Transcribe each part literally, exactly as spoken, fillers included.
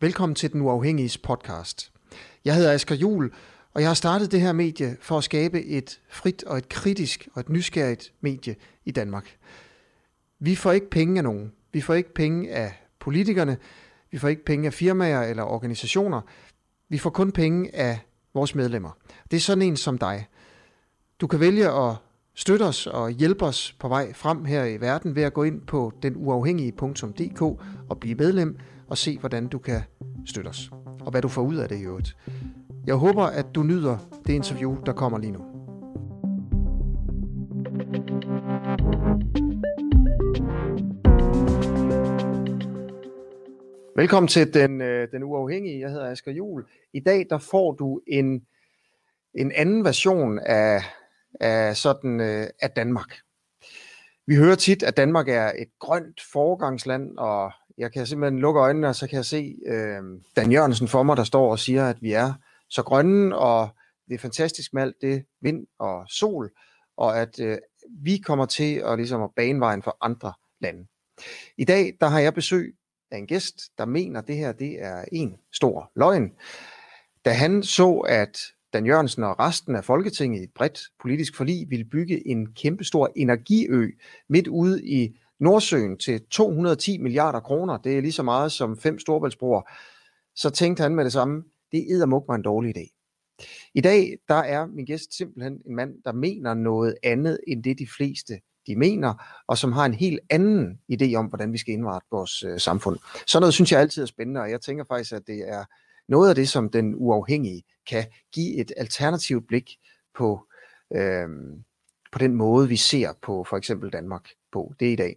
Velkommen til Den Uafhængiges podcast. Jeg hedder Asger Juhl, og jeg har startet det her medie for at skabe et frit og et kritisk og et nysgerrigt medie i Danmark. Vi får ikke penge af nogen. Vi får ikke penge af politikerne. Vi får ikke penge af firmaer eller organisationer. Vi får kun penge af vores medlemmer. Det er sådan en som dig. Du kan vælge at støtte os og hjælpe os på vej frem her i verden ved at gå ind på den uafhængige punktum d k og blive medlem og se, hvordan du kan støtte os. Og hvad du får ud af det i øvrigt. Jeg håber, at du nyder det interview, der kommer lige nu. Velkommen til den, den Uafhængige. Jeg hedder Asger Juhl. I dag der får du en, en anden version af, af, sådan, af Danmark. Vi hører tit, at Danmark er et grønt foregangsland, og jeg kan simpelthen lukke øjnene, og så kan jeg se øh, Dan Jørgensen for mig, der står og siger, at vi er så grønne, og det er fantastisk med alt det vind og sol, og at øh, vi kommer til at, ligesom, at bane vejen for andre lande. I dag der har jeg besøg af en gæst, der mener, at det her det er en stor løgn. Da han så, at Dan Jørgensen og resten af Folketinget i et bredt politisk forlig ville bygge en kæmpestor energiø midt ude i Nordsøen til to hundrede og ti milliarder kroner, det er lige så meget som fem Storebæltsbroer, så tænkte han med det samme, det er eddermuk mig en dårlig idé. I dag, der er min gæst simpelthen en mand, der mener noget andet end det de fleste de mener, og som har en helt anden idé om, hvordan vi skal indrette vores øh, samfund. Sådan noget synes jeg altid er spændende, og jeg tænker faktisk, at det er noget af det, som Den Uafhængige kan give et alternativt blik på, øh, på den måde, vi ser på for eksempel Danmark. Det i dag.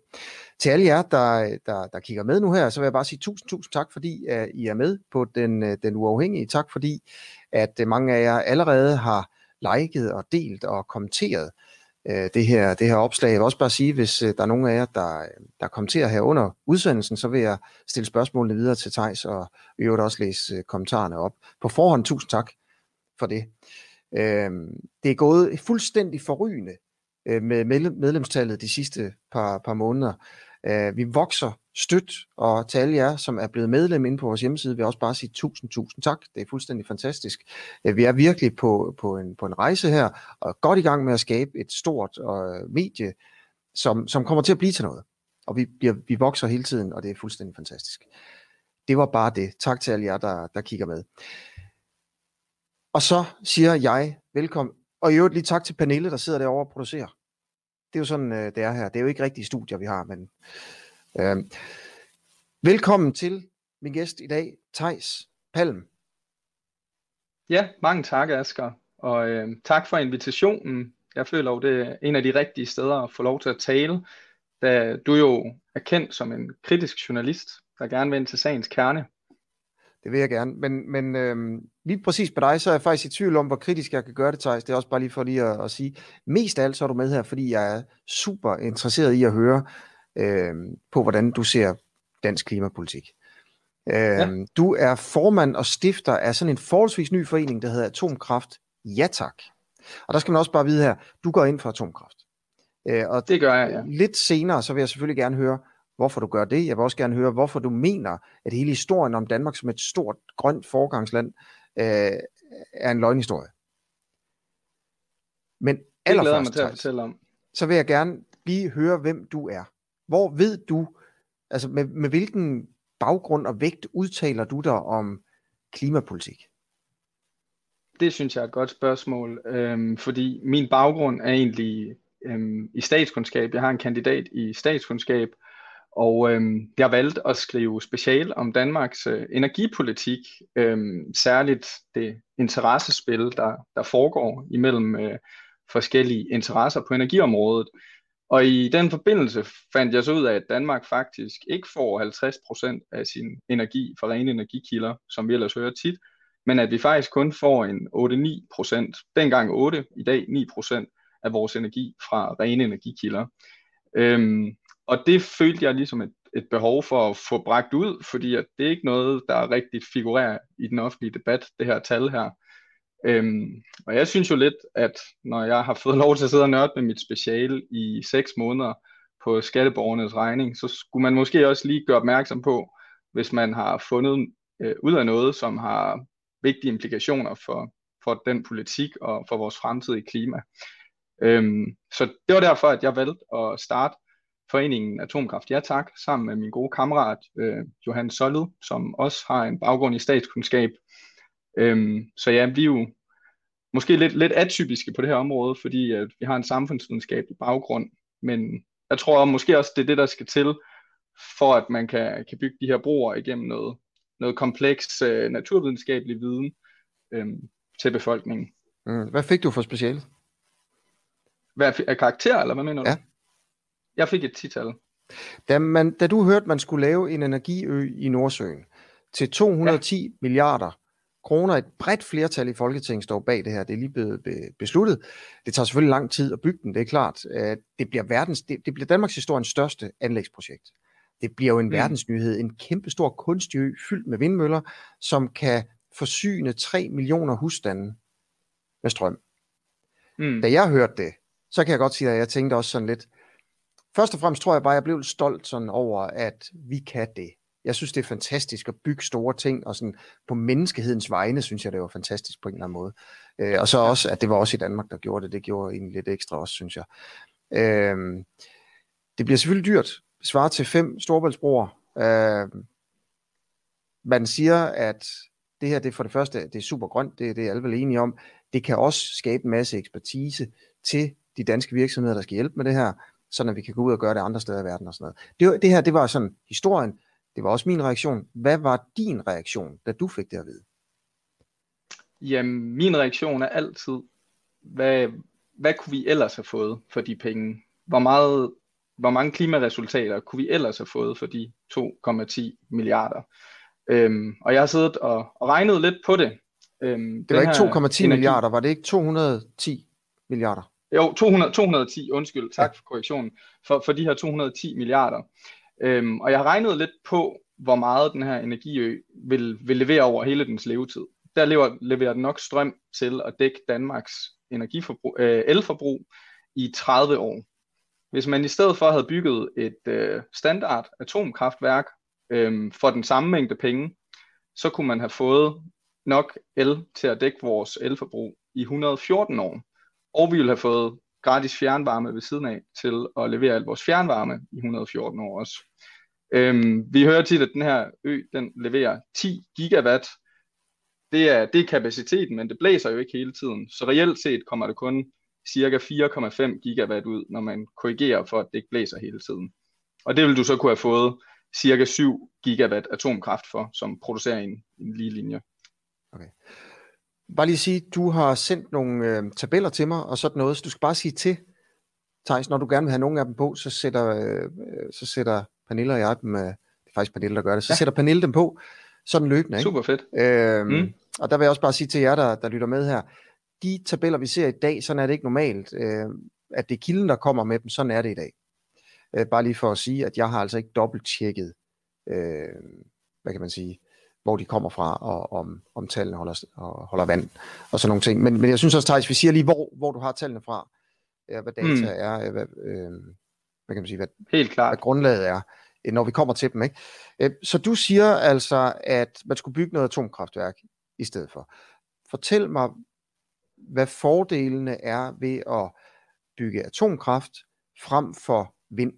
Til alle jer, der, der, der kigger med nu her, så vil jeg bare sige tusind, tusind tak, fordi uh, I er med på den, uh, den Uafhængige. Tak fordi, at uh, mange af jer allerede har liket og delt og kommenteret uh, det, her, det her opslag. Jeg vil også bare sige, hvis uh, der er nogen af jer, der, der kommenterer her under udsendelsen, så vil jeg stille spørgsmålene videre til Theis, og i øvrigt også læse uh, kommentarerne op. På forhånd, tusind tak for det. Uh, det er gået fuldstændig forrygende med medlemstallet de sidste par, par måneder. Vi vokser stødt, og til alle jer, som er blevet medlem inde på vores hjemmeside, vil jeg også bare sige tusind, tusind tak. Det er fuldstændig fantastisk. Vi er virkelig på, på, en, på en rejse her, og godt i gang med at skabe et stort uh, medie, som, som kommer til at blive til noget. Og vi, bliver, vi vokser hele tiden, og det er fuldstændig fantastisk. Det var bare det. Tak til alle jer, der, der kigger med. Og så siger jeg velkommen. Og i øvrigt lige tak til Pernille, der sidder derovre og producerer. Det er jo sådan, det er her. Det er jo ikke rigtige studier, vi har, men... Øh. Velkommen til min gæst i dag, Theis Palm. Ja, mange tak, Asger. Og øh, tak for invitationen. Jeg føler jo, det er en af de rigtige steder at få lov til at tale, da du jo er kendt som en kritisk journalist, der gerne vil ind til sagens kerne. Det vil jeg gerne, men, men øh, lige præcis på dig, så er jeg faktisk i tvivl om, hvor kritisk jeg kan gøre det, Theis. Det er også bare lige for lige at, at sige, mest af alt så er du med her, fordi jeg er super interesseret i at høre øh, på, hvordan du ser dansk klimapolitik. Øh, ja. Du er formand og stifter af sådan en forholdsvis ny forening, der hedder Atomkraft. Ja tak. Og der skal man også bare vide her, du går ind for Atomkraft. Øh, og det gør jeg, ja. Lidt senere, så vil jeg selvfølgelig gerne høre, hvorfor du gør det. Jeg vil også gerne høre, hvorfor du mener, at hele historien om Danmark som et stort, grønt foregangsland øh, er en løgnhistorie. Men allerførst, Theis, så vil jeg gerne lige høre, hvem du er. Hvor ved du, altså med, med hvilken baggrund og vægt udtaler du dig om klimapolitik? Det synes jeg er et godt spørgsmål, øhm, fordi min baggrund er egentlig øhm, i statskundskab. Jeg har en kandidat i statskundskab, og øhm, jeg valgte at skrive special om Danmarks øh, energipolitik, øhm, særligt det interessespil, der, der foregår imellem øh, forskellige interesser på energiområdet. Og i den forbindelse fandt jeg så ud af, at Danmark faktisk ikke får halvtreds procent af sin energi fra rene energikilder, som vi ellers hører tit, men at vi faktisk kun får en otte til ni procent, dengang otte, i dag ni procent af vores energi fra rene energikilder. Øhm, Og det følte jeg ligesom et, et behov for at få bragt ud, fordi at det er ikke noget, der rigtigt figurerer i den offentlige debat, det her tal her. Øhm, og jeg synes jo lidt, at når jeg har fået lov til at sidde og nørde med mit speciale i seks måneder på skatteborgernes regning, så skulle man måske også lige gøre opmærksom på, hvis man har fundet øh, ud af noget, som har vigtige implikationer for, for den politik og for vores fremtidige klima. Øhm, så det var derfor, at jeg valgte at starte foreningen Atomkraft Ja Tak sammen med min gode kammerat øh, Johan Solled, som også har en baggrund i statskundskab. Øhm, så ja, vi er jo måske lidt, lidt atypiske på det her område, fordi at vi har en samfundsvidenskabelig baggrund, men jeg tror måske også, det er det, der skal til, for at man kan, kan bygge de her broer igennem noget, noget kompleks øh, naturvidenskabelig viden øh, til befolkningen. Hvad fik du for speciale? Hvad er karakter, eller hvad mener du? Ja. Jeg fik et tital. Da, man, da du hørte, man skulle lave en energiø i Nordsøen til to hundrede og ti ja. milliarder kroner, et bredt flertal i Folketinget står bag det her, det er lige blevet be- besluttet. Det tager selvfølgelig lang tid at bygge den, det er klart. Det bliver, verdens, det, det bliver Danmarks historiens største anlægsprojekt. Det bliver jo en mm. verdensnyhed, en kæmpestor kunstig ø fyldt med vindmøller, som kan forsyne tre millioner husstande med strøm. Mm. Da jeg hørte det, så kan jeg godt sige, at jeg tænkte også sådan lidt, først og fremmest tror jeg bare, at jeg blev stolt sådan over, at vi kan det. Jeg synes, det er fantastisk at bygge store ting, og sådan på menneskehedens vegne, synes jeg, det var fantastisk på en eller anden måde. Øh, og så også, at det var også i Danmark, der gjorde det. Det gjorde egentlig lidt ekstra også, synes jeg. Øh, det bliver selvfølgelig dyrt. Svarer til fem Storebæltsbroer. Øh, man siger, at det her, det for det første, det er super grønt, det, det er alle vel enige om. Det kan også skabe en masse ekspertise til de danske virksomheder, der skal hjælpe med det her, sådan at vi kan gå ud og gøre det andre steder i verden og sådan noget. Det, det her, det var sådan historien. Det var også min reaktion. Hvad var din reaktion, da du fik det at vide? Jamen, min reaktion er altid, hvad, hvad kunne vi ellers have fået for de penge? Hvor, meget, hvor mange klimaresultater kunne vi ellers have fået for de to komma ti milliarder? Øhm, og jeg har siddet og, og regnet lidt på det. Øhm, det var ikke to komma ti milliarder, var det ikke to hundrede og ti milliarder? Jo, to hundrede og ti, undskyld, tak for korrektionen, for, for de her to hundrede og ti milliarder. Øhm, og jeg har regnet lidt på, hvor meget den her energiø vil, vil levere over hele dens levetid. Der lever, leverer den nok strøm til at dække Danmarks energiforbrug, øh, elforbrug i tredive år. Hvis man i stedet for havde bygget et øh, standard atomkraftværk øh, for den samme mængde penge, så kunne man have fået nok el til at dække vores elforbrug i et hundrede og fjorten år. Og vi ville have fået gratis fjernvarme ved siden af til at levere al vores fjernvarme i et hundrede og fjorten år også. Øhm, vi hører tit, at den her ø, den leverer ti gigawatt. Det er, det er kapaciteten, men det blæser jo ikke hele tiden. Så reelt set kommer det kun cirka fire komma fem gigawatt ud, når man korrigerer for, at det ikke blæser hele tiden. Og det vil du så kunne have fået cirka syv gigawatt atomkraft for, som producerer en, en lige linje. Okay. Bare lige sige, du har sendt nogle øh, tabeller til mig og sådan noget, så du skal bare sige til, Theis, når du gerne vil have nogle af dem på, så sætter, øh, så sætter Pernille og jeg dem, øh, det er faktisk Pernille, der gør det, så ja. sætter Pernille dem på, sådan løbende. Ikke? Super fedt. Øhm, mm. Og der vil jeg også bare sige til jer, der, der lytter med her, de tabeller, vi ser i dag, sådan er det ikke normalt, øh, at det er kilden, der kommer med dem, sådan er det i dag. Øh, bare lige for at sige, at jeg har altså ikke dobbelttjekket, øh, hvad kan man sige, hvor de kommer fra, og om, om tallene holder, og holder vand, og sådan nogle ting. Men, men jeg synes også, Theis, vi siger lige, hvor, hvor du har tallene fra, hvad data mm. er, hvad, øh, hvad kan man sige, hvad, Helt klart. hvad grundlaget er, når vi kommer til dem. Ikke? Så du siger altså, at man skulle bygge noget atomkraftværk i stedet for. Fortæl mig, hvad fordelene er ved at bygge atomkraft frem for vind.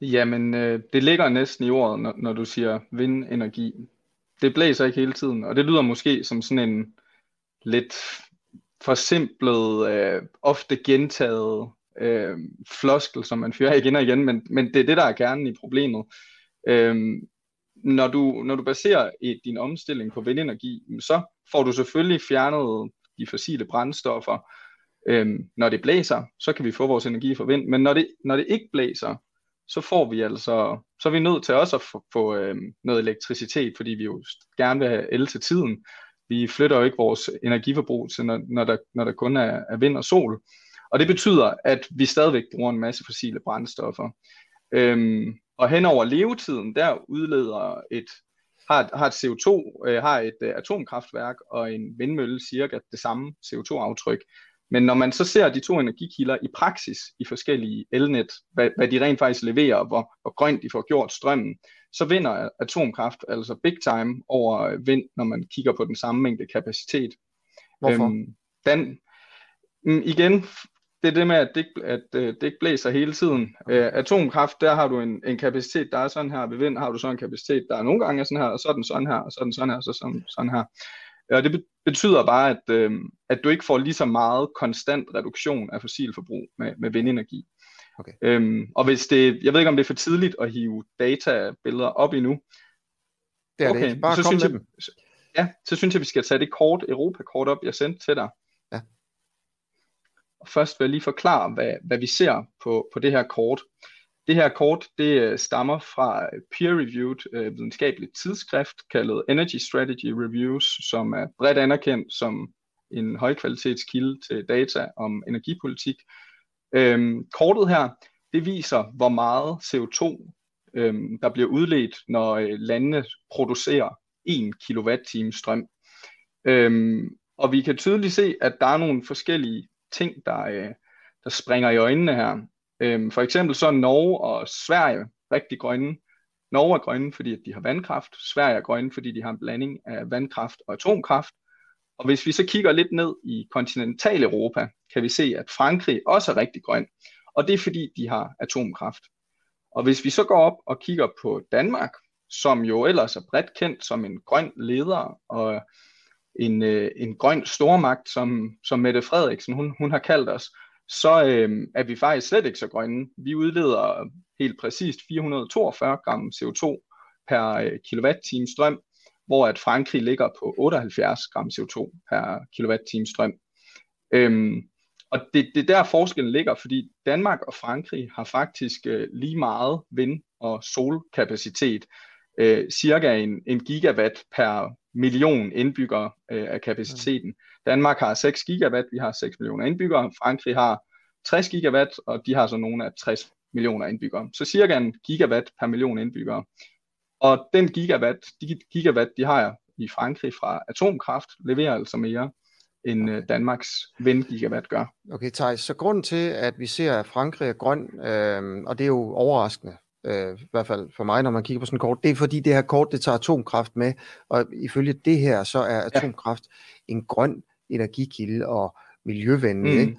Jamen, øh, det ligger næsten i ordet, når, når du siger vindenergi. Det blæser ikke hele tiden, og det lyder måske som sådan en lidt forsimplet, øh, ofte gentaget øh, floskel, som man fyrer igen og igen, men, men det er det, der er kernen i problemet. Øh, når, du, når du baserer et, din omstilling på vindenergi, så får du selvfølgelig fjernet de fossile brændstoffer. Øh, når det blæser, så kan vi få vores energi fra vind, men når det, når det ikke blæser, så får vi altså, så er vi nødt til også at få, få øh, noget elektricitet, fordi vi jo gerne vil have el til tiden. Vi flytter jo ikke vores energiforbrug til, når, når, der, når der kun er, er vind og sol. Og det betyder, at vi stadigvæk bruger en masse fossile brændstoffer. Øhm, og hen over levetiden, der udleder et, har, har et C O to, øh, har et øh, atomkraftværk og en vindmølle cirka det samme C O to aftryk. Men når man så ser de to energikilder i praksis i forskellige elnet, hvad, hvad de rent faktisk leverer, hvor, hvor grønt de får gjort strømmen, så vinder atomkraft altså big time over vind, når man kigger på den samme mængde kapacitet. Hvorfor? Øhm, Dan, igen, det er det med, at det, at det ikke blæser hele tiden. Okay. Atomkraft, der har du en, en kapacitet, der er sådan her. Ved vind har du så en kapacitet, der er nogle gange er sådan her, og så er den sådan her, og så er den sådan her, og så sådan, sådan her. Og det betyder bare, at, øh, at du ikke får lige så meget konstant reduktion af fossilforbrug med, med vindenergi. Okay. Øhm, og hvis det, jeg ved ikke om det er for tidligt at hive databilleder op endnu. Det er okay, det ikke. Bare så kom synes med jeg, ja, så synes jeg, vi skal tage det kort, Europa-kort op, jeg sendte til dig. Ja. Og først vil jeg lige forklare, hvad, hvad vi ser på, på det her kort. Det her kort, det stammer fra peer-reviewed øh, videnskabeligt tidsskrift, kaldet Energy Strategy Reviews, som er bredt anerkendt som en højkvalitetskilde til data om energipolitik. Øhm, kortet her, det viser, hvor meget C O to, øhm, der bliver udledt, når øh, landene producerer en kilowatt-time strøm. Øhm, og vi kan tydeligt se, at der er nogle forskellige ting, der, øh, der springer i øjnene her. For eksempel så er Norge og Sverige rigtig grønne. Norge er grønne, fordi at de har vandkraft. Sverige er grønne, fordi de har en blanding af vandkraft og atomkraft. Og hvis vi så kigger lidt ned i kontinentaleuropa, kan vi se, at Frankrig også er rigtig grøn. Og det er fordi, de har atomkraft. Og hvis vi så går op og kigger på Danmark, som jo ellers er bredt kendt som en grøn leder og en, en grøn stormagt, som, som Mette Frederiksen hun, hun har kaldt os, så øh, er vi faktisk slet ikke så grønne. Vi udleder helt præcist fire hundrede og toogfyrre gram C O to per øh, kilowatt-time strøm, hvor at Frankrig ligger på otteoghalvfjerds gram C O to per kilowatt-time strøm. Øhm, og det, det er der forskellen ligger, fordi Danmark og Frankrig har faktisk øh, lige meget vind- og solkapacitet, øh, cirka en, en gigawatt per million indbyggere øh, af kapaciteten. Danmark har seks gigawatt, vi har seks millioner indbyggere. Frankrig har tres gigawatt, og de har så nogle af tres millioner indbyggere. Så cirka en gigawatt per million indbyggere. Og den gigawatt, de gigawatt, de har jeg i Frankrig fra atomkraft, leverer altså mere, end øh, Danmarks vindgigawatt gør. Okay, Theis, så grunden til, at vi ser, at Frankrig er grøn, øh, og det er jo overraskende, Øh, i hvert fald for mig, når man kigger på sådan et kort, det er fordi det her kort, det tager atomkraft med, og ifølge det her, så er atomkraft ja. en grøn energikilde og miljøvenlig. Mm. Ikke?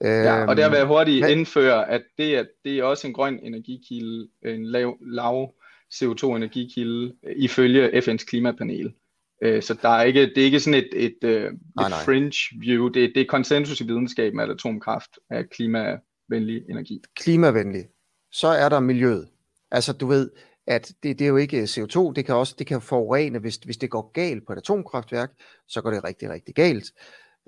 Ja, øhm, og der vil jeg hurtigt men... indføre, at det, er, det er også en grøn energikilde, en lav, lav C O to-energikilde, ifølge F N's klimapanel. Øh, så der er ikke, det er ikke sådan et, et, et, et nej, nej. fringe view, det, det er konsensus i videnskaben, at atomkraft er klimavenlig energi. Klimavenlig. Så er der miljøet. Altså du ved, at det, det er jo ikke C O to, det kan også det kan forurene, hvis, hvis det går galt på et atomkraftværk, så går det rigtig, rigtig galt.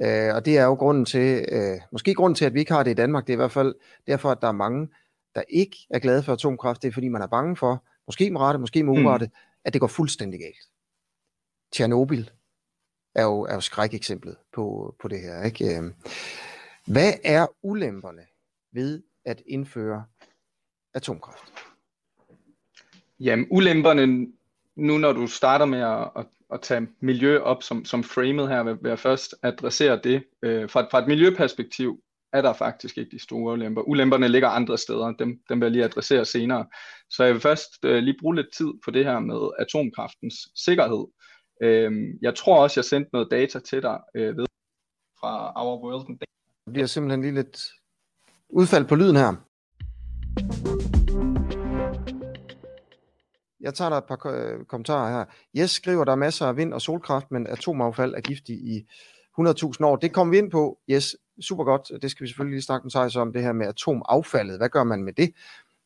Øh, og det er jo grunden til, øh, måske grunden til, at vi ikke har det i Danmark, det er i hvert fald derfor, at der er mange, der ikke er glade for atomkraft, det er fordi man er bange for, måske med rette, måske med urette, mm. at det går fuldstændig galt. Tjernobyl er jo, er jo skrækeksemplet på, på det her. Ikke? Hvad er ulemperne ved at indføre atomkraft? Jamen, ulemperne, nu når du starter med at, at, at tage miljø op som, som framet her, vil jeg først adressere det. Øh, fra, fra et miljøperspektiv er der faktisk ikke de store ulemper. Ulemperne ligger andre steder, dem, dem vil jeg lige adressere senere. Så jeg vil først øh, lige bruge lidt tid på det her med atomkraftens sikkerhed. Øh, jeg tror også, jeg sendte noget data til dig øh, ved, fra Our World in Data. Det bliver simpelthen lige lidt udfald på lyden her. Jeg tager der et par øh, kommentarer her. Yes, skriver, der masser af vind og solkraft, men atomaffald er giftig i hundrede tusind år. Det kom vi ind på. Yes, super godt. Det skal vi selvfølgelig lige snakke med Theis om, det her med atomaffaldet. Hvad gør man med det?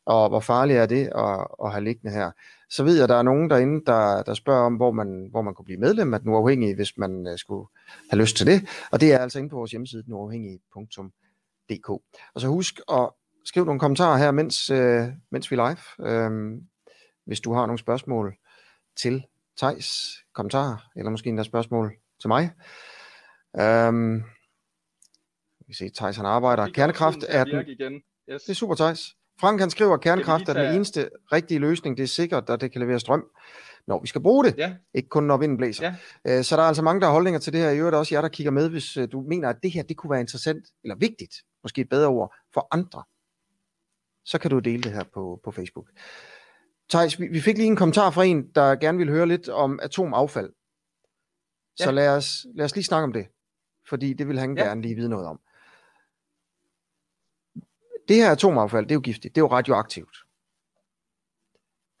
Og hvor farligt er det at, at have liggende her? Så ved jeg, at der er nogen derinde, der, der spørger om, hvor man, hvor man kunne blive medlem af Den Uafhængige, hvis man øh, skulle have lyst til det. Og det er altså inde på vores hjemmeside, den uafhængige punktum d k. Og så husk at skriv nogle kommentarer her, mens, øh, mens vi er live. Øh, Hvis du har nogle spørgsmål til Theis, kommentarer, eller måske endda spørgsmål til mig. Øhm, vi kan se, Theis han arbejder. Kernekraft er den... Yes. Det er super, Theis. Frank han skriver, at kernekraft er den eneste rigtige løsning. Det er sikkert, at det kan levere strøm, når vi skal bruge det. Ja. Ikke kun når vinden blæser. Ja. Øh, så der er altså mange, der har holdninger til det her. I øvrigt også jer, der kigger med, hvis du mener, at det her det kunne være interessant, eller vigtigt, måske et bedre ord, for andre. Så kan du dele det her på, på Facebook. Theis, vi, vi fik lige en kommentar fra en, der gerne ville høre lidt om atomaffald. Ja. Så lad os, lad os lige snakke om det, fordi det vil han ja. gerne lige vide noget om. Det her atomaffald, det er jo giftigt, det er jo radioaktivt.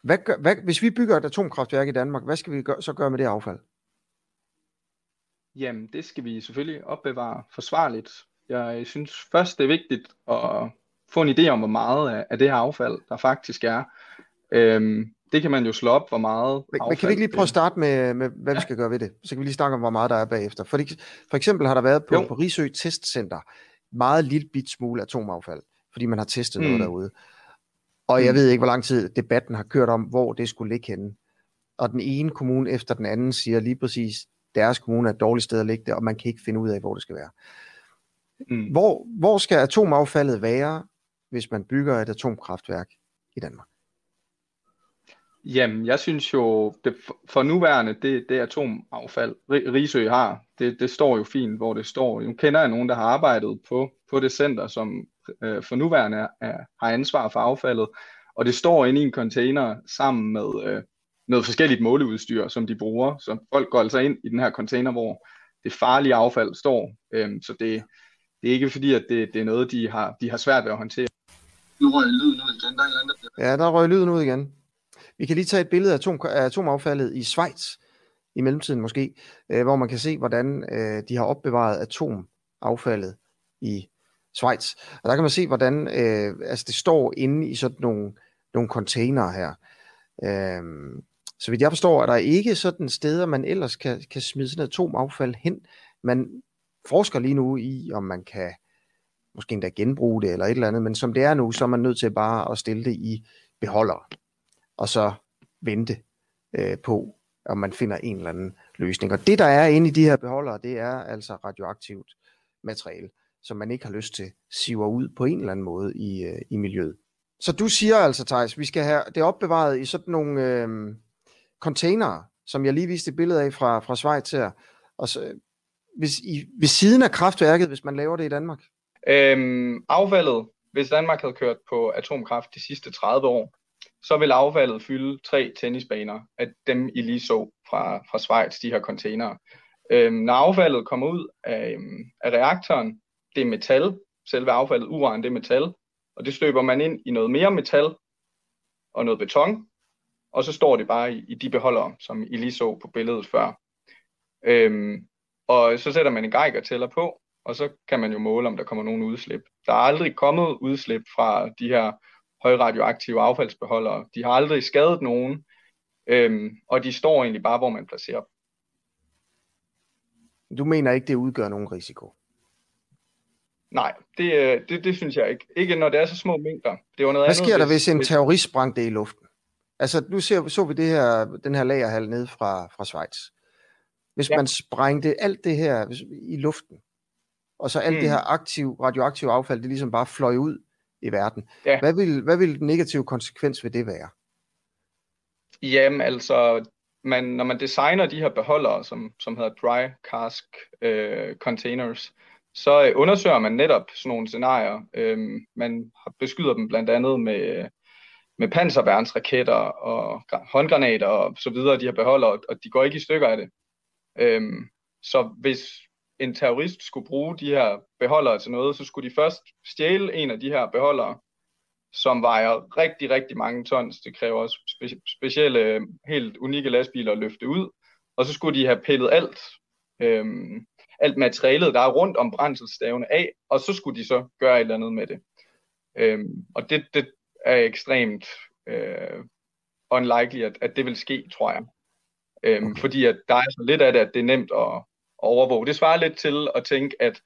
Hvad gør, hvad, hvis vi bygger et atomkraftværk i Danmark, hvad skal vi gør, så gøre med det affald? Jamen, det skal vi selvfølgelig opbevare forsvarligt. Jeg synes først, det er vigtigt at få en idé om, hvor meget af det her affald, der faktisk er. Øhm, det kan man jo slå op, hvor meget men, affald... Men kan vi ikke lige prøve at starte med, med hvad ja. vi skal gøre ved det? Så kan vi lige snakke om, hvor meget der er bagefter. For, det, for eksempel har der været på, på Risø Testcenter meget lille bit smule atomaffald, fordi man har testet mm. noget derude. Og jeg ved ikke, hvor lang tid debatten har kørt om, hvor det skulle ligge henne. Og den ene kommune efter den anden siger lige præcis, deres kommune er et dårligt sted at ligge det, og man kan ikke finde ud af, hvor det skal være. Mm. Hvor, hvor skal atomaffaldet være, hvis man bygger et atomkraftværk i Danmark? Jamen, jeg synes jo, det, for nuværende, det, det atomaffald, Risø har, det, det står jo fint, hvor det står. Jeg kender jeg nogen, der har arbejdet på, på det center, som øh, for nuværende er, er, har ansvar for affaldet, og det står inde i en container sammen med øh, noget forskelligt måleudstyr, som de bruger. Så folk går altså ind i den her container, hvor det farlige affald står. Øhm, så det, det er ikke fordi, at det, det er noget, de har, de har svært ved at håndtere. Nu røg lyden ud igen. Der er en anden, der bliver... Ja, der røg lyden ud igen. Vi kan lige tage et billede af, atom, af atomaffaldet i Schweiz, i mellemtiden måske, øh, hvor man kan se, hvordan øh, de har opbevaret atomaffaldet i Schweiz. Og der kan man se, hvordan øh, altså det står inde i sådan nogle, nogle container her. Øh, så vidt jeg forstår, at der ikke sådan steder, man ellers kan, kan smide sådan et atomaffald hen. Man forsker lige nu i, om man kan måske endda genbruge det eller et eller andet, men som det er nu, så er man nødt til bare at stille det i beholder. Og så vente øh, på, om man finder en eller anden løsning. Og det, der er inde i de her beholdere, det er altså radioaktivt materiale, som man ikke har lyst til, siver ud på en eller anden måde i, øh, i miljøet. Så du siger altså, Theis, vi skal have det opbevaret i sådan nogle øh, containere, som jeg lige viste et billede af fra, fra Schweiz her. Og så, hvis i, ved siden af kraftværket, hvis man laver det i Danmark? Øhm, affaldet, hvis Danmark havde kørt på atomkraft de sidste tredive år, så vil affaldet fylde tre tennisbaner af dem, I lige så fra, fra Schweiz, de her containere. Øhm, når affaldet kommer ud af, af reaktoren, det er metal, selve affaldet, uran, det er metal, og det støber man ind i noget mere metal og noget beton, og så står det bare i, i de beholdere, som I lige så på billedet før. Øhm, og så sætter man en geigertæller på, og så kan man jo måle, om der kommer nogen udslip. Der er aldrig kommet udslip fra de her højradioaktive affaldsbeholdere. De har aldrig skadet nogen, øhm, og de står egentlig bare, hvor man placerer dem. Du mener ikke, det udgør nogen risiko? Nej, det, det, det synes jeg ikke. Ikke når det er så små mængder. Det var noget Hvad sker andet, der, hvis en terrorist sprang det i luften? Altså, nu ser, så vi det her, den her lagerhal nede fra, fra Schweiz. Hvis ja. man sprængte alt det her i luften, og så alt mm. det her aktiv, radioaktive affald, det ligesom bare fløj ud i verden. Ja. Hvad vil, hvad vil den negative konsekvens ved det være? Jamen altså, man, når man designer de her beholdere, som, som hedder dry cask øh, containers, så undersøger man netop sådan nogle scenarier. Øhm, man beskyder dem blandt andet med, med panserværnsraketter og håndgranater og så videre, de her beholdere, og de går ikke i stykker af det. Øhm, så hvis en terrorist skulle bruge de her beholdere til noget, så skulle de først stjæle en af de her beholdere, som vejer rigtig, rigtig mange tons. Det kræver også spe- specielle, helt unikke lastbiler at løfte ud. Og så skulle de have pillet alt, øhm, alt materialet, der er rundt om brændselsstavene af, og så skulle de så gøre et eller andet med det. Øhm, og det, det er ekstremt øh, unlikely, at, at det vil ske, tror jeg. Øhm, fordi at der er så lidt af det, at det er nemt at overvåge. Det svarer lidt til at tænke, at,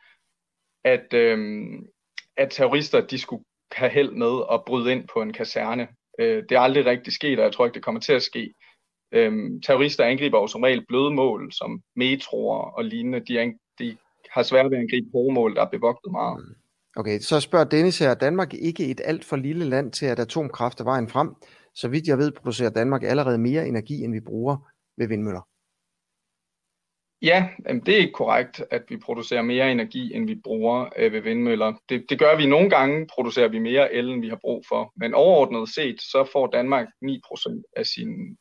at, øhm, at terrorister de skulle have held med at bryde ind på en kaserne. Øh, det er aldrig rigtig sket, og jeg tror ikke, det kommer til at ske. Øhm, terrorister angriber jo som regel bløde mål, som metroer og lignende. De, ang- de har svært ved at angribe hovedmål, der er bevogtet meget. Okay, så spørger Dennis her, Danmark ikke et alt for lille land til, at atomkraft er vejen frem? Så vidt jeg ved, producerer Danmark allerede mere energi, end vi bruger ved vindmøller. Ja, det er ikke korrekt, at vi producerer mere energi, end vi bruger ved vindmøller. Det, det gør vi nogle gange, producerer vi mere el, end vi har brug for. Men overordnet set, så får Danmark ni procent af sin,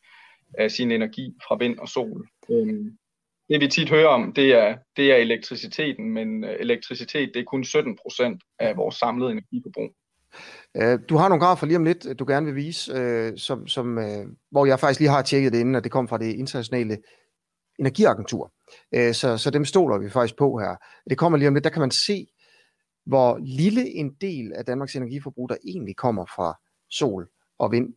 af sin energi fra vind og sol. Det vi tit hører om, det er, det er elektriciteten, men elektricitet det er kun sytten procent af vores samlede energiforbrug. Du har nogle grafer lige om lidt, du gerne vil vise, som, som, hvor jeg faktisk lige har tjekket det inden, og det kom fra det internationale energiagentur. Så, så dem stoler vi faktisk på her. Det kommer lige om lidt, der kan man se, hvor lille en del af Danmarks energiforbrug, der egentlig kommer fra sol og vind.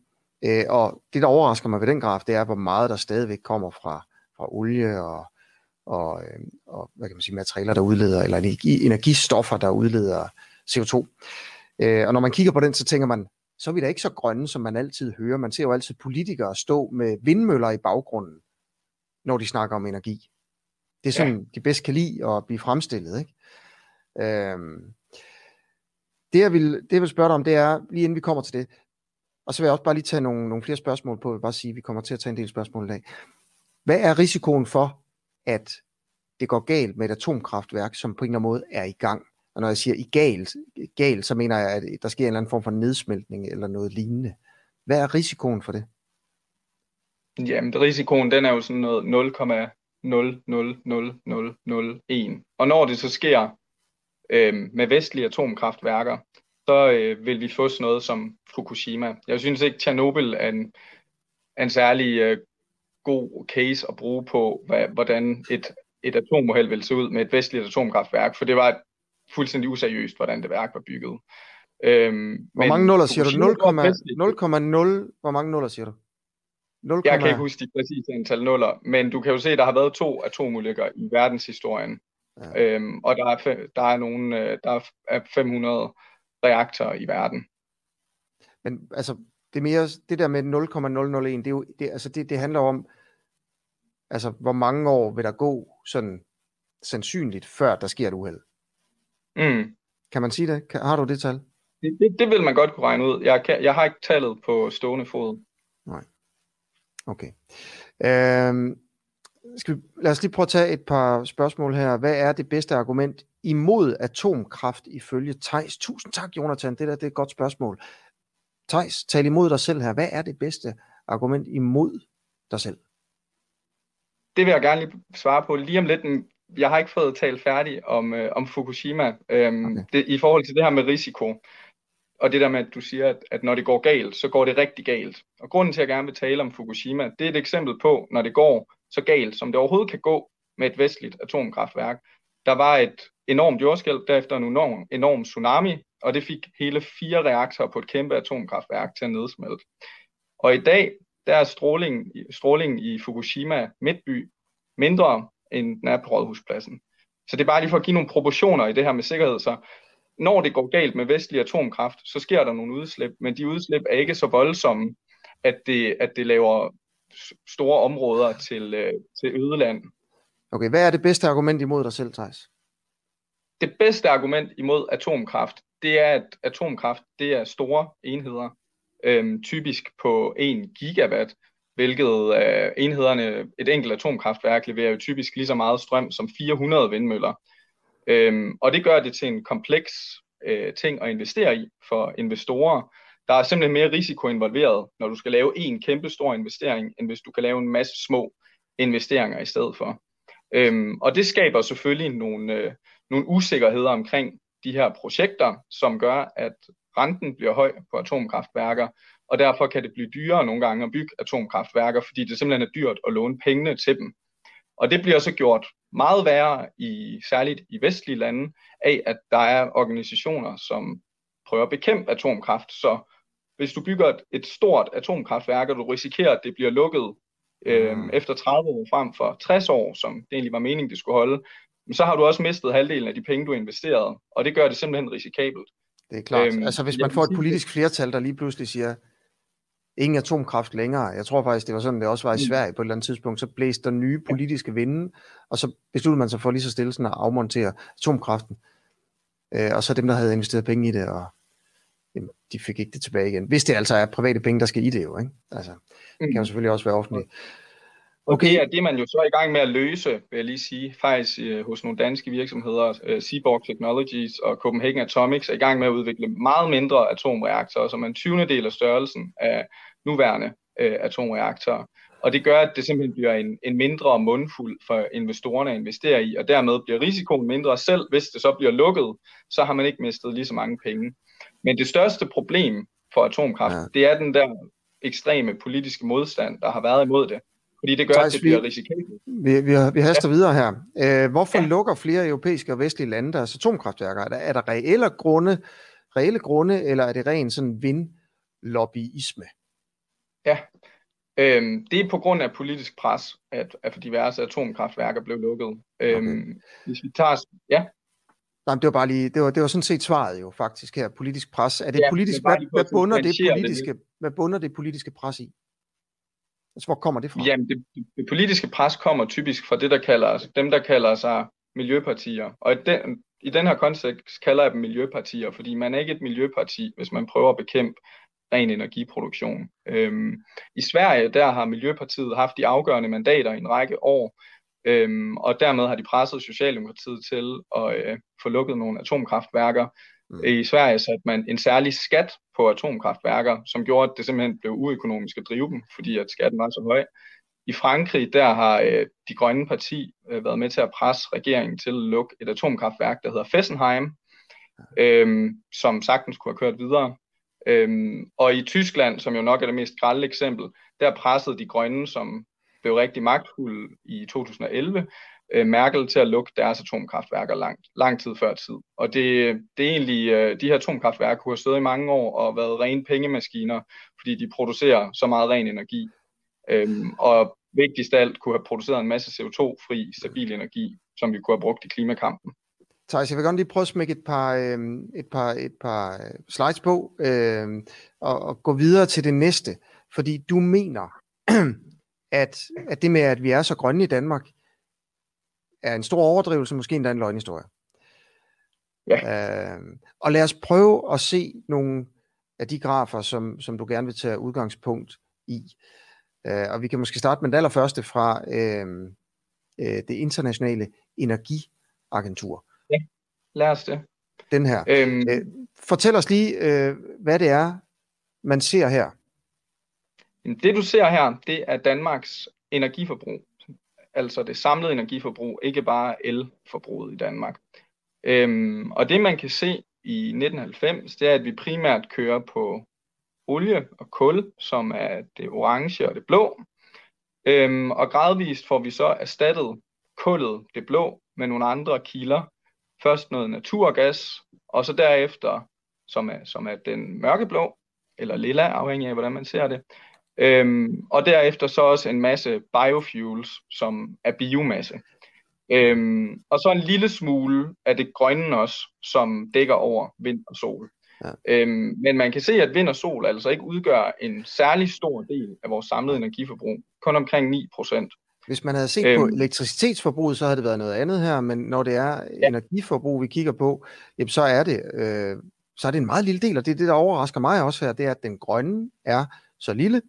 Og det, der overrasker mig ved den graf, det er, hvor meget der stadigvæk kommer fra, fra olie og, og, og hvad kan man sige, materialer, der udleder, eller energi, energistoffer, der udleder C O to. Og når man kigger på den, så tænker man, så er vi da ikke så grønne, som man altid hører. Man ser jo altid politikere stå med vindmøller i baggrunden, når de snakker om energi. Det er sådan, ja. De bedst kan lide at blive fremstillet, ikke? Øhm, det, jeg vil, det jeg vil spørge dig om, det er, lige inden vi kommer til det, og så vil jeg også bare lige tage nogle, nogle flere spørgsmål på, jeg vil bare sige, at vi kommer til at tage en del spørgsmål i dag. Hvad er risikoen for, at det går galt med et atomkraftværk, som på en eller anden måde er i gang? Og når jeg siger i galt, galt så mener jeg, at der sker en eller anden form for nedsmeltning eller noget lignende. Hvad er risikoen for det? Jamen, risikoen, den er jo sådan noget nul komma nul nul nul nul nul en. Og når det så sker øh, med vestlige atomkraftværker, så øh, vil vi få sådan noget som Fukushima. Jeg synes ikke, Tjernobyl er en, en særlig øh, god case at bruge på, hvad, hvordan et, et atomuheld vil se ud med et vestligt atomkraftværk, for det var fuldstændig useriøst, hvordan det værk var bygget. Øhm, hvor mange nuller siger du? nul komma nul Hvor mange nuller siger du? nul Jeg kan ikke huske de præcise antal nuller, men du kan jo se, at der har været to atomulykker i verdenshistorien, ja. øhm, og der er, der, er nogle, der er fem hundrede reaktorer i verden. Men altså, det, mere, det der med nul komma nul nul en, det, er jo, det, altså, det, det handler om, altså, hvor mange år vil der gå sådan sandsynligt, før der sker et uheld? Mm. Kan man sige det? Kan, har du det tal? Det, det, det vil man godt kunne regne ud. Jeg, kan, jeg har ikke tallet på stående fod. Nej. Okay. Øhm, skal vi, lad os lige prøve at tage et par spørgsmål her. Hvad er det bedste argument imod atomkraft ifølge Theis? Tusind tak, Jonathan. Det der det er et godt spørgsmål. Theis, tal imod dig selv her. Hvad er det bedste argument imod dig selv? Det vil jeg gerne lige svare på lige om lidt. En Jeg har ikke fået talt færdigt om, øh, om Fukushima øhm, okay. det, i forhold til det her med risiko. Og det der med, at du siger, at, at når det går galt, så går det rigtig galt. Og grunden til, at jeg gerne vil tale om Fukushima, det er et eksempel på, når det går så galt, som det overhovedet kan gå med et vestligt atomkraftværk. Der var et enormt jordskælv, derefter en enorm, enorm tsunami, og det fik hele fire reaktorer på et kæmpe atomkraftværk til at nedsmelte. Og i dag, der er strålingen, strålingen i Fukushima midtby mindre, end den er på Rådhuspladsen. Så det er bare lige for at give nogle proportioner i det her med sikkerhed. Så når det går galt med vestlig atomkraft, så sker der nogle udslip, men de udslip er ikke så voldsomme, at det, at det laver store områder til, til ødeland. Okay, hvad er det bedste argument imod dig selv, Theis? Det bedste argument imod atomkraft, det er, at atomkraft det er store enheder, øhm, typisk på en gigawatt, hvilket øh, enhederne, et enkelt atomkraftværk, leverer jo typisk lige så meget strøm som fire hundrede vindmøller. Øhm, og det gør det til en kompleks øh, ting at investere i for investorer. Der er simpelthen mere risiko involveret, når du skal lave en kæmpe stor investering, end hvis du kan lave en masse små investeringer i stedet for. Øhm, og det skaber selvfølgelig nogle, øh, nogle usikkerheder omkring de her projekter, som gør, at renten bliver høj på atomkraftværker, og derfor kan det blive dyrere nogle gange at bygge atomkraftværker, fordi det simpelthen er dyrt at låne pengene til dem. Og det bliver så gjort meget værre, i, særligt i vestlige lande, af at der er organisationer, som prøver at bekæmpe atomkraft. Så hvis du bygger et, et stort atomkraftværk, og du risikerer, at det bliver lukket øh, mm. efter tredive år frem for tres år, som det egentlig var meningen, det skulle holde, så har du også mistet halvdelen af de penge, du investerede, og det gør det simpelthen risikabelt. Det er klart. Øhm, altså hvis man får et politisk flertal, der lige pludselig siger, ingen atomkraft længere. Jeg tror faktisk, det var sådan, det også var i Sverige på et eller andet tidspunkt. Så blæste der nye politiske vinde, og så besluttede man sig for lige så stille sådan at afmontere atomkraften. Øh, og så dem, der havde investeret penge i det, og jamen, de fik ikke det tilbage igen. Hvis det altså er private penge, der skal i det jo, ikke? Altså, det kan jo selvfølgelig også være offentligt. Okay. Og det er det, man jo så er i gang med at løse, vil jeg lige sige, faktisk øh, hos nogle danske virksomheder. Øh, Seaborg Technologies og Copenhagen Atomics er i gang med at udvikle meget mindre atomreaktorer, som er en tyvende del af størrelsen af nuværende øh, atomreaktorer. Og det gør, at det simpelthen bliver en, en mindre mundfuld for investorerne at investere i, og dermed bliver risikoen mindre selv. Hvis det så bliver lukket, så har man ikke mistet lige så mange penge. Men det største problem for atomkraft, ja. det er den der ekstreme politiske modstand, der har været imod det. Fordi det gør, Theis, at det bliver risikabelt. Vi, vi, vi haster ja. videre her. Æh, hvorfor ja. lukker flere europæiske og vestlige lande deres atomkraftværker? Er der, er der reelle, grunde, reelle grunde, eller er det ren sådan vindlobbyisme? Ja, øhm, det er på grund af politisk pres, at, at diverse atomkraftværker blev lukket. Øhm, okay. Hvis vi tager... Ja. Nej, det var bare lige, det var, det var sådan set svaret jo faktisk her, politisk pres. Er det ja, politisk, det hvad, de hvad, bunder det politiske, det hvad bunder det politiske pres i? Altså, hvor kommer det fra? Jamen, det, det politiske pres kommer typisk fra det, der kalder, dem, der kalder sig miljøpartier. Og i den, i den her kontekst kalder jeg dem miljøpartier, fordi man er ikke et miljøparti, hvis man prøver at bekæmpe ren energiproduktion. Øhm, I Sverige, der har Miljøpartiet haft de afgørende mandater i en række år, Øhm, og dermed har de presset Socialdemokratiet til at øh, få lukket nogle atomkraftværker. Mm. I Sverige satte man en særlig skat på atomkraftværker, som gjorde, at det simpelthen blev uøkonomisk at drive dem, fordi at skatten var så høj. I Frankrig, der har øh, de grønne parti øh, været med til at presse regeringen til at lukke et atomkraftværk, der hedder Fessenheim, øh, som sagtens kunne have kørt videre. Øh, og i Tyskland, som jo nok er det mest grelle eksempel, der pressede de grønne, som blev rigtig magtfulde i to tusind og elleve, øh, Merkel til at lukke deres atomkraftværker langt, lang tid før tid. Og det, det er egentlig, øh, de her atomkraftværker kunne have stået i mange år og været rene pengemaskiner, fordi de producerer så meget ren energi. Øhm, og vigtigst af alt kunne have produceret en masse C O to-fri, stabil energi, som vi kunne have brugt i klimakampen. Theis, jeg vil gerne lige prøve at smække et par, øh, et par, et par slides på øh, og, og gå videre til det næste. Fordi du mener... At, at det med, at vi er så grønne i Danmark, er en stor overdrivelse, måske endda en løgnhistorie. Ja. Øh, og lad os prøve at se nogle af de grafer, som, som du gerne vil tage udgangspunkt i. Øh, og vi kan måske starte med den allerførste fra øh, øh, det internationale energiagentur. Ja, lad os det. Den her. Øhm... Øh, fortæl os lige, øh, hvad det er, man ser her. Det du ser her, det er Danmarks energiforbrug, altså det samlede energiforbrug, ikke bare elforbruget i Danmark. Øhm, og det man kan se i nitten halvfems, det er, at vi primært kører på olie og kul, som er det orange og det blå. Øhm, og gradvist får vi så erstattet kullet, det blå, med nogle andre kilder. Først noget naturgas, og så derefter, som er, som er den mørkeblå, eller lilla, afhængig af hvordan man ser det. Øhm, og derefter så også en masse biofuels, som er biomasse. Øhm, og så en lille smule af det grønne også, som dækker over vind og sol. Ja. Øhm, men man kan se, at vind og sol altså ikke udgør en særlig stor del af vores samlede energiforbrug. Kun omkring ni procent. Hvis man havde set øhm, på elektricitetsforbruget, så havde det været noget andet her. Men når det er ja. energiforbrug, vi kigger på, jamen, så, er det, øh, så er det en meget lille del. Og det er det, der overrasker mig også her, det er, at den grønne er... så lille.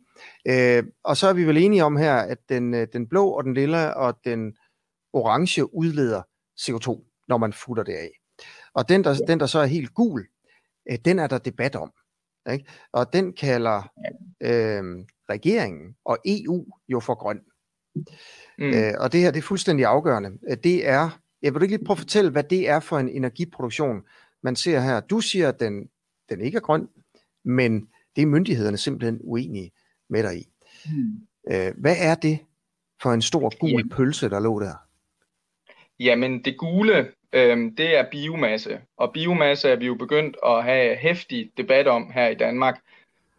Øh, og så er vi vel enige om her, at den, den blå og den lilla og den orange udleder C O to, når man futter det af. Og den, der, ja. den, der så er helt gul, øh, den er der debat om. Ikke? Og den kalder øh, regeringen og E U jo for grøn. Mm. Øh, og det her, det er fuldstændig afgørende. Det er, jeg vil ikke lige prøve at fortælle, hvad det er for en energiproduktion, man ser her. Du siger, at den, den ikke er grøn, men det er myndighederne simpelthen uenige med dig i. Hmm. Hvad er det for en stor gul Jamen. pølse, der lå der? Jamen det gule, øh, det er biomasse. Og biomasse er vi jo begyndt at have heftig debat om her i Danmark,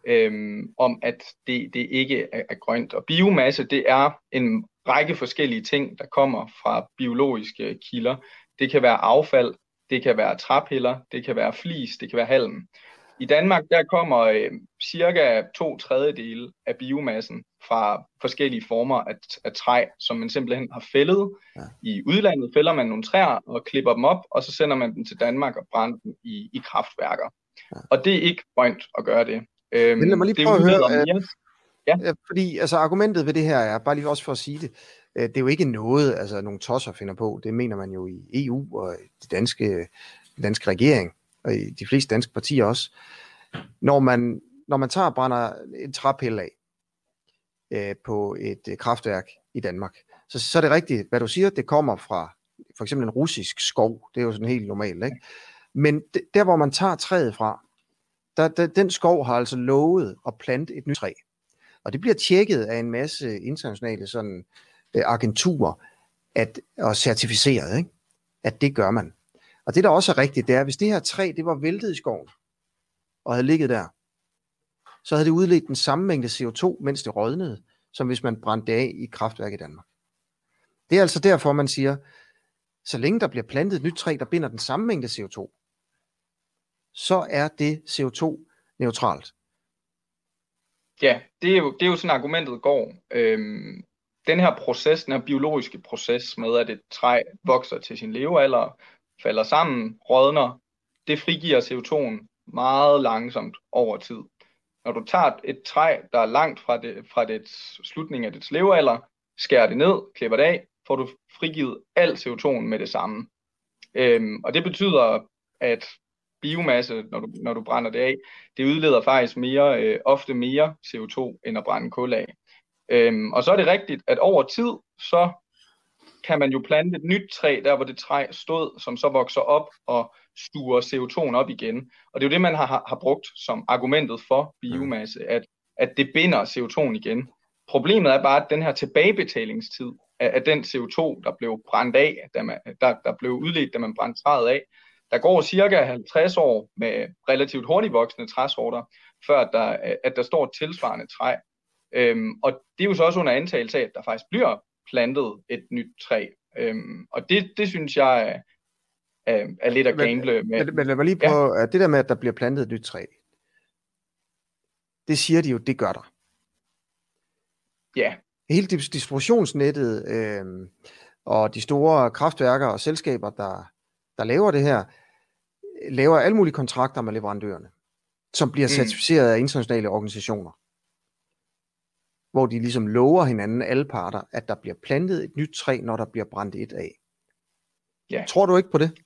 øh, om at det, det ikke er, er grønt. Og biomasse, det er en række forskellige ting, der kommer fra biologiske kilder. Det kan være affald, det kan være træpiller, det kan være flis, det kan være halm. I Danmark, der kommer øh, cirka to tredjedele af biomassen fra forskellige former af, af træ, som man simpelthen har fældet. Ja. I udlandet fælder man nogle træer og klipper dem op, og så sender man dem til Danmark og brænder dem i, i kraftværker. Ja. Og det er ikke grønt at gøre det. Øhm, Men lad mig lige prøve at høre, mere. Ja. Fordi altså, argumentet ved det her er, bare lige også for at sige det, det er jo ikke noget, altså nogle tosser finder på. Det mener man jo i E U og det danske, den danske regering, og i de fleste danske partier også. Når man, når man tager og brænder en træpille af øh, på et øh, kraftværk i Danmark, så, så er det rigtigt, hvad du siger, det kommer fra for eksempel en russisk skov. Det er jo sådan helt normalt, ikke? Men d- der, hvor man tager træet fra, der, der, den skov har altså lovet at plante et nyt træ. Og det bliver tjekket af en masse internationale sådan, øh, agenturer at, og certificeret, ikke? At det gør man. Og det, der også er rigtigt, det er, hvis det her træ det var væltet i skoven og havde ligget der, så havde det udledt den samme mængde C O to, mens det rådnede, som hvis man brændte af i et kraftværk i Danmark. Det er altså derfor, man siger, så længe der bliver plantet et nyt træ, der binder den samme mængde C O to, så er det C O to-neutralt. Ja, det er jo, det er jo sådan, argumentet går. Øhm, den her proces, den her biologiske proces med, at et træ vokser til sin levealder, falder sammen, rådner, det frigiver C O to'en meget langsomt over tid. Når du tager et træ, der er langt fra, det, fra dets slutning af dets levealder, skærer det ned, klipper det af, får du frigivet al C O to'en med det samme. Øhm, og det betyder, at biomasse, når du, når du brænder det af, det udleder faktisk mere, øh, ofte mere C O to, end at brænde kul af. Øhm, og så er det rigtigt, at over tid, så kan man jo plante et nyt træ, der hvor det træ stod, som så vokser op og stuer C O to'en op igen. Og det er jo det, man har, har brugt som argumentet for biomasse, at, at det binder C O to'en igen. Problemet er bare, at den her tilbagebetalingstid af, af den C O to, der blev brændt af, der, man, der, der blev udledt, da man brændte træet af, der går cirka halvtreds år med relativt hurtigt voksende træsorter, før der, at der står et tilsvarende træ. Øhm, og det er jo så også under antagelse af, at der faktisk bliver plantet et nyt træ. Øhm, og det, det synes jeg er, er lidt at gamble med. Men, men lad mig lige prøve, ja. Det der med, at der bliver plantet et nyt træ, det siger de jo, det gør der. Ja. Hele distributionsnettet øh, og de store kraftværker og selskaber, der, der laver det her, laver alle mulige kontrakter med leverandørerne, som bliver certificeret mm. af internationale organisationer, hvor de ligesom lover hinanden, alle parter, at der bliver plantet et nyt træ, når der bliver brændt et af. Ja. Tror du ikke på det?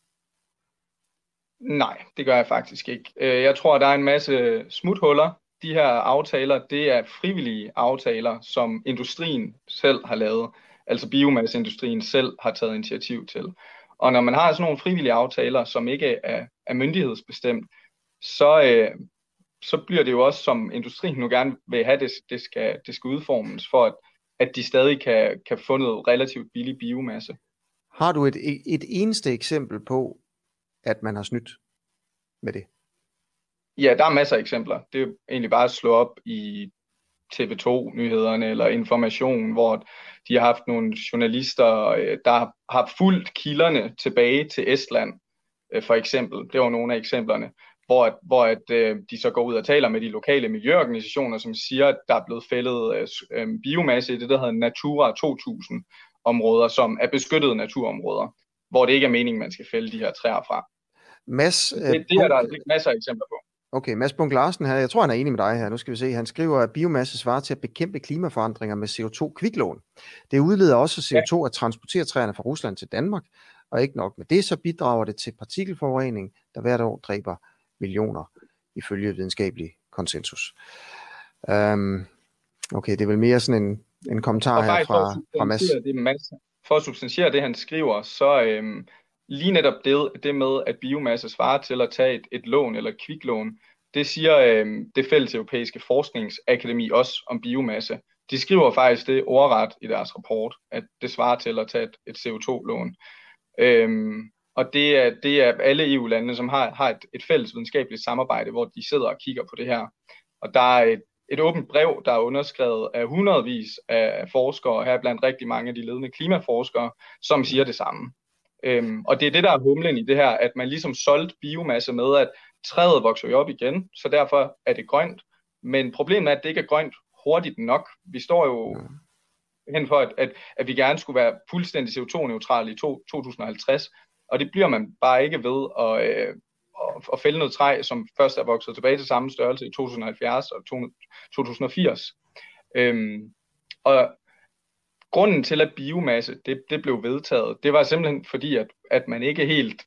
Nej, det gør jeg faktisk ikke. Jeg tror, der er en masse smuthuller. De her aftaler, det er frivillige aftaler, som industrien selv har lavet. Altså biomasseindustrien selv har taget initiativ til. Og når man har sådan nogle frivillige aftaler, som ikke er, er myndighedsbestemt, så... Øh, så bliver det jo også, som industrien nu gerne vil have, det, det, skal, det skal udformes, for at, at de stadig kan, kan få noget relativt billig biomasse. Har du et, et eneste eksempel på, at man har snydt med det? Ja, der er masser af eksempler. Det er jo egentlig bare at slå op i T V to-nyhederne eller Information, hvor de har haft nogle journalister, der har fulgt kilderne tilbage til Estland, for eksempel. Det var nogle af eksemplerne. hvor, at, hvor at, øh, de så går ud og taler med de lokale miljøorganisationer, som siger, at der er blevet fældet øh, biomasse i det, der hedder Natura to tusind-områder, som er beskyttede naturområder, hvor det ikke er meningen, man skal fælde de her træer fra. Mads, det, det er der Punk... masser af eksempler på. Okay, Mads Pung Larsen her, jeg tror, han er enig med dig her, nu skal vi se, han skriver, at biomasse svarer til at bekæmpe klimaforandringer med C O to-kviklån. Det udleder også C O to at transportere træerne fra Rusland til Danmark, og ikke nok med det, så bidrager det til partikelforurening, der hvert år dræber millioner, ifølge videnskabelig konsensus. Um, okay, det er vel mere sådan en, en kommentar her fra, fra Mads. For at substantiere det, han skriver, så øhm, lige netop det, det med, at biomasse svarer til at tage et, et lån eller et kviklån, det siger øhm, det fælles europæiske forskningsakademi også om biomasse. De skriver faktisk det ordret i deres rapport, at det svarer til at tage et, et C O to-lån. Øhm, Og det er, det er alle E U-landene, som har, har et, et fælles videnskabeligt samarbejde, hvor de sidder og kigger på det her. Og der er et, et åbent brev, der er underskrevet af hundredvis af forskere, her blandt rigtig mange af de ledende klimaforskere, som siger det samme. Øhm, og det er det, der er humlen i det her, at man ligesom solgte biomasse med, at træet vokser jo op igen, så derfor er det grønt. Men problemet er, at det ikke er grønt hurtigt nok. Vi står jo... hen for, at, at, at vi gerne skulle være fuldstændig C O to-neutrale i to, to tusind og halvtreds, og det bliver man bare ikke ved at, øh, at fælde noget træ, som først er vokset tilbage til samme størrelse i to tusind og halvfjerds og to tusind og firs. Øhm, og grunden til, at biomasse det, det blev vedtaget, det var simpelthen fordi, at, at man ikke helt,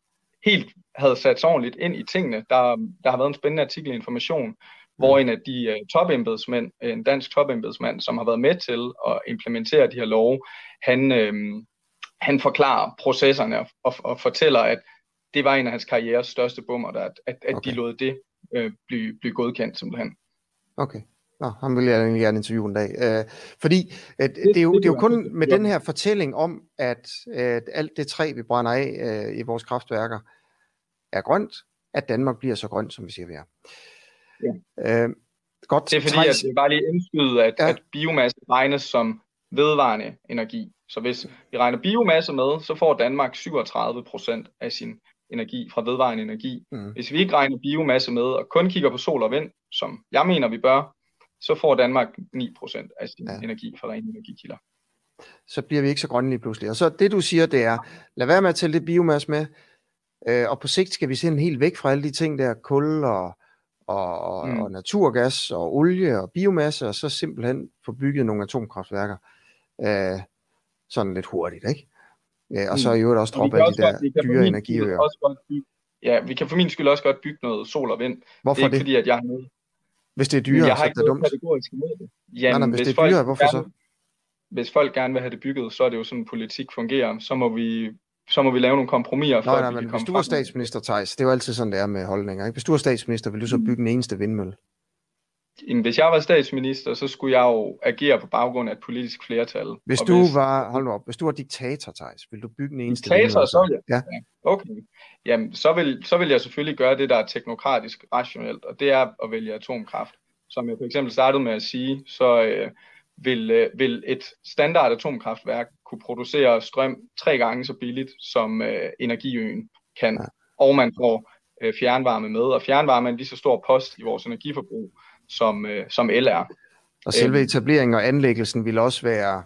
helt havde sat sig ordentligt ind i tingene. Der, der har været en spændende artikel i Information, hvor en af de uh, topembedsmænd, en dansk topembedsmand, som har været med til at implementere de her love, han, øhm, han forklarer processerne og, og, og fortæller, at det var en af hans karrieres største bummer, at, at, at okay. de lod det øh, blive, blive godkendt simpelthen. Okay. Nå, ham vil jeg egentlig gerne interviewe en dag. Øh, fordi at, det, det, er jo, det, det er jo kun med den her fortælling om, at, at alt det træ, vi brænder af øh, i vores kraftværker, er grønt, at Danmark bliver så grønt, som vi siger, vi er. Ja. Øh, godt. Det er fordi, Theis... at det bare lige indskyder, at, ja. at biomasse regnes som vedvarende energi. Så hvis vi regner biomasse med, så får Danmark syvogtredive procent af sin energi fra vedvarende energi. Mm. Hvis vi ikke regner biomasse med og kun kigger på sol og vind, som jeg mener, vi bør, så får Danmark ni procent af sin ja. energi fra rene energikilder. Så bliver vi ikke så grønne lige pludselig. Og så det, du siger, det er, lad være med at tælle det biomasse med, øh, og på sigt skal vi se en helt væk fra alle de ting der, kul og, og, mm. og naturgas og olie og biomasse, og så simpelthen få bygget nogle atomkraftværker. Øh, sådan lidt hurtigt, ikke? Ja, og mm. så i øvrigt også droppe alle de der godt, dyre energiøer. Ja, vi kan for min skyld også godt bygge noget sol og vind. Hvorfor det? Er ikke det? Fordi, at jeg har noget... Hvis det er dyre, så er det dumt. Ja, hvis, hvis det er dyre, hvorfor gerne, så? Hvis folk gerne vil have det bygget, så er det jo sådan, politik fungerer. Så må vi, så må vi lave nogle kompromiser. For, nej, nej, men hvis du var statsminister, Theis, det er jo altid sådan, det er med holdninger, ikke? Hvis du var statsminister, ville du så bygge den eneste vindmølle? Hvis jeg var statsminister, så skulle jeg jo agere på baggrund af et politisk flertal. Hvis du hvis... var, hold nu op, hvis du var diktator, Theis, ville du bygge den eneste diktator, vindmølle? Diktator, så ville jeg. Ja. Okay. Jamen, så vil, så vil jeg selvfølgelig gøre det, der er teknokratisk rationelt, og det er at vælge atomkraft. Som jeg for eksempel startede med at sige, så øh, vil, øh, vil et standard atomkraftværk kunne producere strøm tre gange så billigt, som øh, energiøen kan. Ja. Og man får øh, fjernvarme med, og fjernvarme er en lige så stor post i vores energiforbrug, som, øh, som el er. Og selve etableringen og anlæggelsen vil også være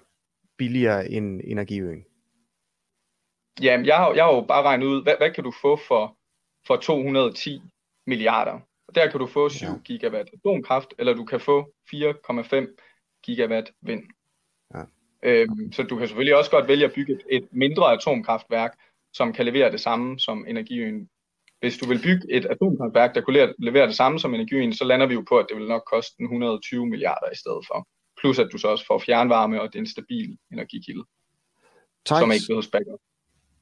billigere end energiøen? Jamen, jeg har, jeg har jo bare regnet ud, hvad, hvad kan du få for, for to hundrede og ti milliarder? Der kan du få syv gigawatt atomkraft, eller du kan få fire komma fem gigawatt vind. Ja. Øhm, så du kan selvfølgelig også godt vælge at bygge et, et mindre atomkraftværk, som kan levere det samme som energiøen. Hvis du vil bygge et atomkraftværk, der kunne levere det samme som energien, så lander vi jo på, at det vil nok koste et hundrede og tyve milliarder i stedet for. Plus at du så også får fjernvarme, og det er en stabil energikilde, Theis, som ikke behøves backup.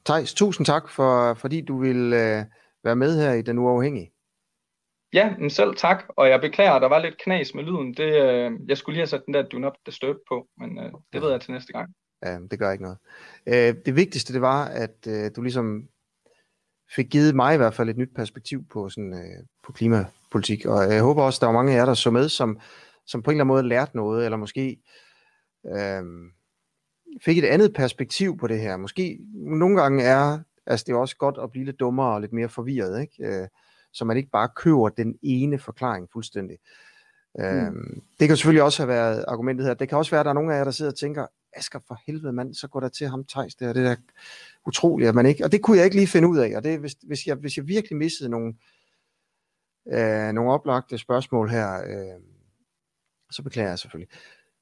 Theis, tusind tak, for, fordi du ville øh, være med her i Den Uafhængige. Ja, men selv tak, og jeg beklager, der var lidt knas med lyden. Det, øh, jeg skulle lige have sat den der Do Not Disturb på, men øh, det ved jeg til næste gang. Ja, det gør ikke noget. Øh, det vigtigste, det var, at øh, du ligesom... fik givet mig i hvert fald et nyt perspektiv på, sådan, øh, på klimapolitik. Og jeg håber også, der var mange af jer, der så med, som, som på en eller anden måde lærte noget, eller måske øh, fik et andet perspektiv på det her. Måske nogle gange er altså det er også godt at blive lidt dummere og lidt mere forvirret, ikke? Øh, så man ikke bare køber den ene forklaring fuldstændig. Mm. Øh, det kan selvfølgelig også have været argumentet her. Det kan også være, at der er nogle af jer, der sidder og tænker, Asger, for helvede mand, så går der til ham Theis, det er det der utroligt, at man ikke, og det kunne jeg ikke lige finde ud af, og det, hvis, hvis, jeg, hvis jeg virkelig missede nogle, øh, nogle oplagte spørgsmål her, øh, så beklager jeg selvfølgelig.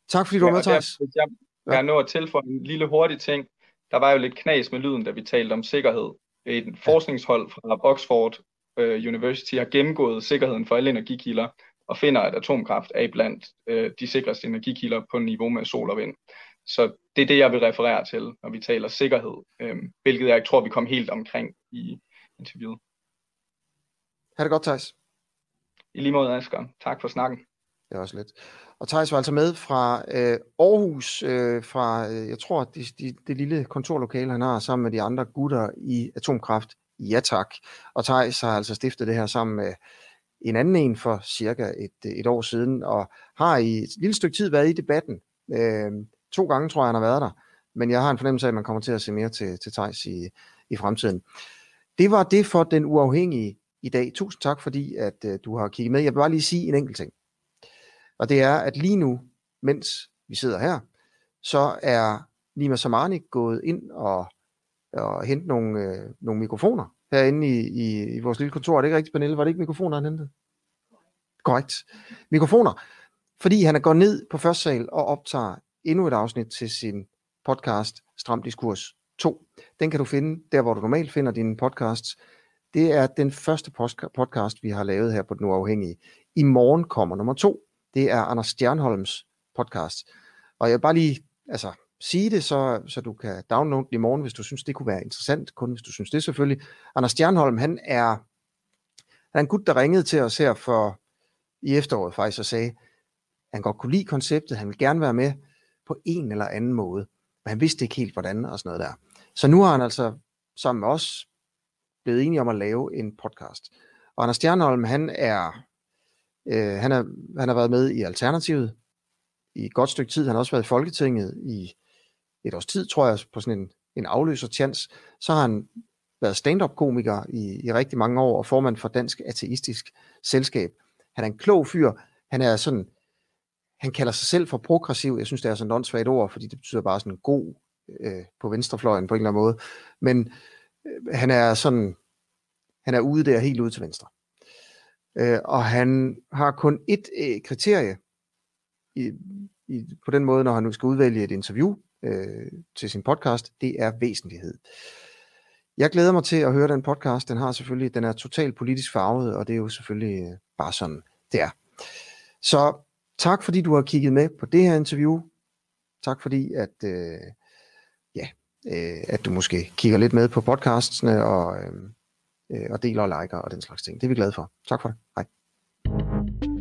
Tak fordi du ja, var med, Theis. Hvis jeg kan ja. nå at tilføje en lille hurtig ting, der var jo lidt knas med lyden, da vi talte om sikkerhed. Et ja. forskningshold fra Oxford øh, University har gennemgået sikkerheden for alle energikilder, og finder, at atomkraft er blandt øh, de sikreste energikilder på niveau med sol og vind. Så det er det, jeg vil referere til, når vi taler sikkerhed, øhm, hvilket jeg ikke tror, vi kom helt omkring i interviewet. Ha' det godt, Theis. I lige måde, Asger. Tak for snakken. Det er også lidt. Og Theis var altså med fra øh, Aarhus, øh, fra, øh, jeg tror, det de, de lille kontorlokale, han har sammen med de andre gutter i Atomkraft. Ja tak. Og Theis har altså stiftet det her sammen med en anden en for cirka et, et år siden, og har i et lille stykke tid været i debatten. Øh, To gange tror jeg, han har været der. Men jeg har en fornemmelse af, at man kommer til at se mere til, til Theis i, i fremtiden. Det var det for Den Uafhængige i dag. Tusind tak, fordi at, øh, du har kigget med. Jeg vil bare lige sige en enkelt ting. Og det er, at lige nu, mens vi sidder her, så er Nima Samarik gået ind og, og hentet nogle, øh, nogle mikrofoner herinde i, i, i vores lille kontor. Er det ikke rigtigt, Pernille? Var det ikke mikrofoner, han hentede? Korrekt. Mikrofoner. fordi han går ned på første sal og optager endnu et afsnit til sin podcast Stram Diskurs to. Den kan du finde der, hvor du normalt finder dine podcasts. Det er den første podcast, vi har lavet her på Den Uafhængige. I morgen kommer nummer to. Det er Anders Stjernholms podcast. Og jeg vil bare lige altså, sige det, så, så du kan downloade den i morgen, hvis du synes, det kunne være interessant. Kun hvis du synes det, selvfølgelig. Anders Stjernholm, han er, han er en gut, der ringede til os her for i efteråret faktisk og sagde, han godt kunne lide konceptet, han vil gerne være med på en eller anden måde. Men han vidste ikke helt, hvordan og sådan noget der. Så nu har han altså sammen med os blevet enige om at lave en podcast. Og Anders Stjernholm, han er, øh, han er, han har været med i Alternativet i et godt stykke tid. Han har også været i Folketinget i et års tid, tror jeg, på sådan en, en afløser chance. Så har han været stand-up-komiker i, i rigtig mange år og formand for Dansk Ateistisk Selskab. Han er en klog fyr. Han er sådan, han kalder sig selv for progressiv. Jeg synes, det er sådan et åndssvagt ord, fordi det betyder bare sådan god øh, på venstrefløjen på en eller anden måde. Men øh, han er sådan, han er ude der, helt ude til venstre. Øh, og han har kun et øh, kriterie i, i, på den måde, når han nu skal udvælge et interview øh, til sin podcast. Det er væsentlighed. Jeg glæder mig til at høre den podcast. Den har selvfølgelig, den er totalt politisk farvet, og det er jo selvfølgelig øh, bare sådan, det er. Så tak fordi du har kigget med på det her interview. Tak fordi at, øh, ja, øh, at du måske kigger lidt med på podcastene og, øh, og deler og liker og den slags ting. Det er vi glade for. Tak for det. Hej.